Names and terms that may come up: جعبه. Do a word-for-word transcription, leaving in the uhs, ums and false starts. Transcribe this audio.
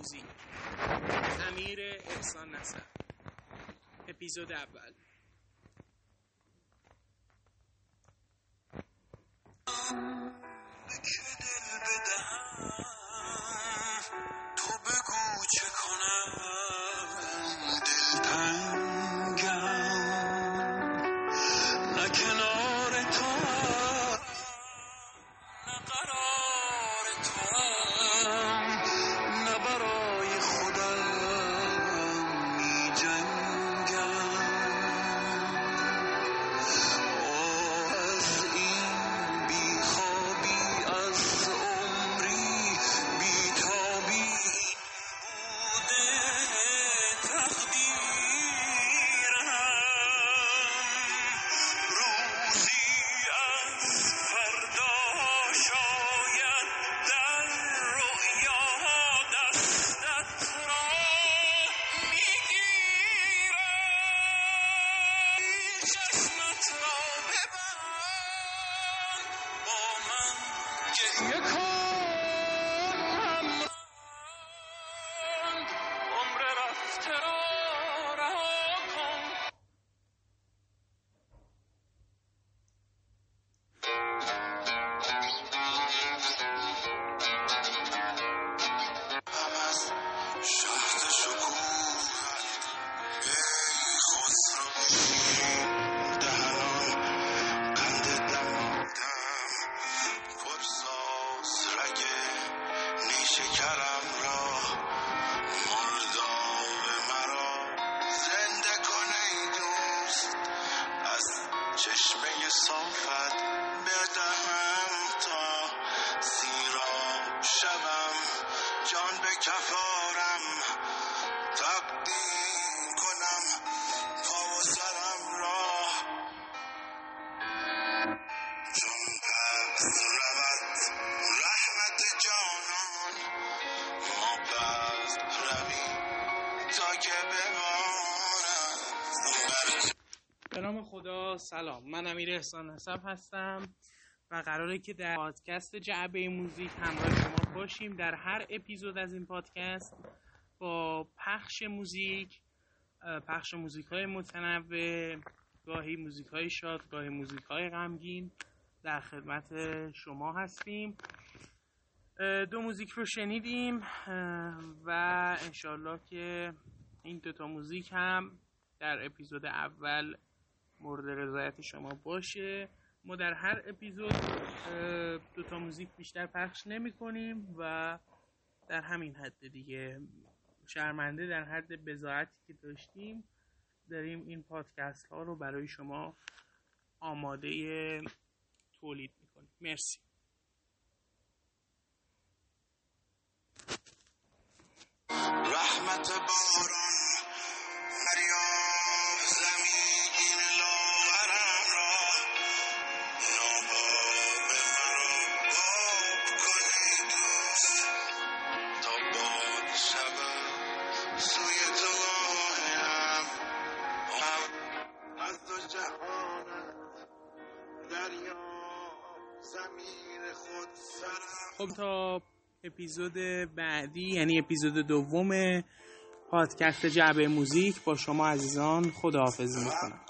آموزی امیر احسان نصر. اپیزود اول. سلام، من امیر احسان نصر هستم و قراره که در پادکست جعبه موزیک همراه شما باشیم. در هر اپیزود از این پادکست با پخش موزیک، پخش موزیک‌های متنوع، گاهی موزیک‌های شاد، گاهی موزیک‌های غمگین در خدمت شما هستیم. دو موزیک رو شنیدیم و انشالله که این دوتا موزیک هم در اپیزود اول مورد رضایت شما باشه. ما در هر اپیزود دوتا موزیک بیشتر پخش نمی کنیم و در همین حد دیگه. شرمنده در حد بضاعتی که داشتیم داریم این پادکست ها رو برای شما آماده تولید می کنیم. مرسی. رحمت باران تا اپیزود بعدی، یعنی اپیزود دوم پادکست جعبه موزیک، با شما عزیزان خداحافظی میکنم.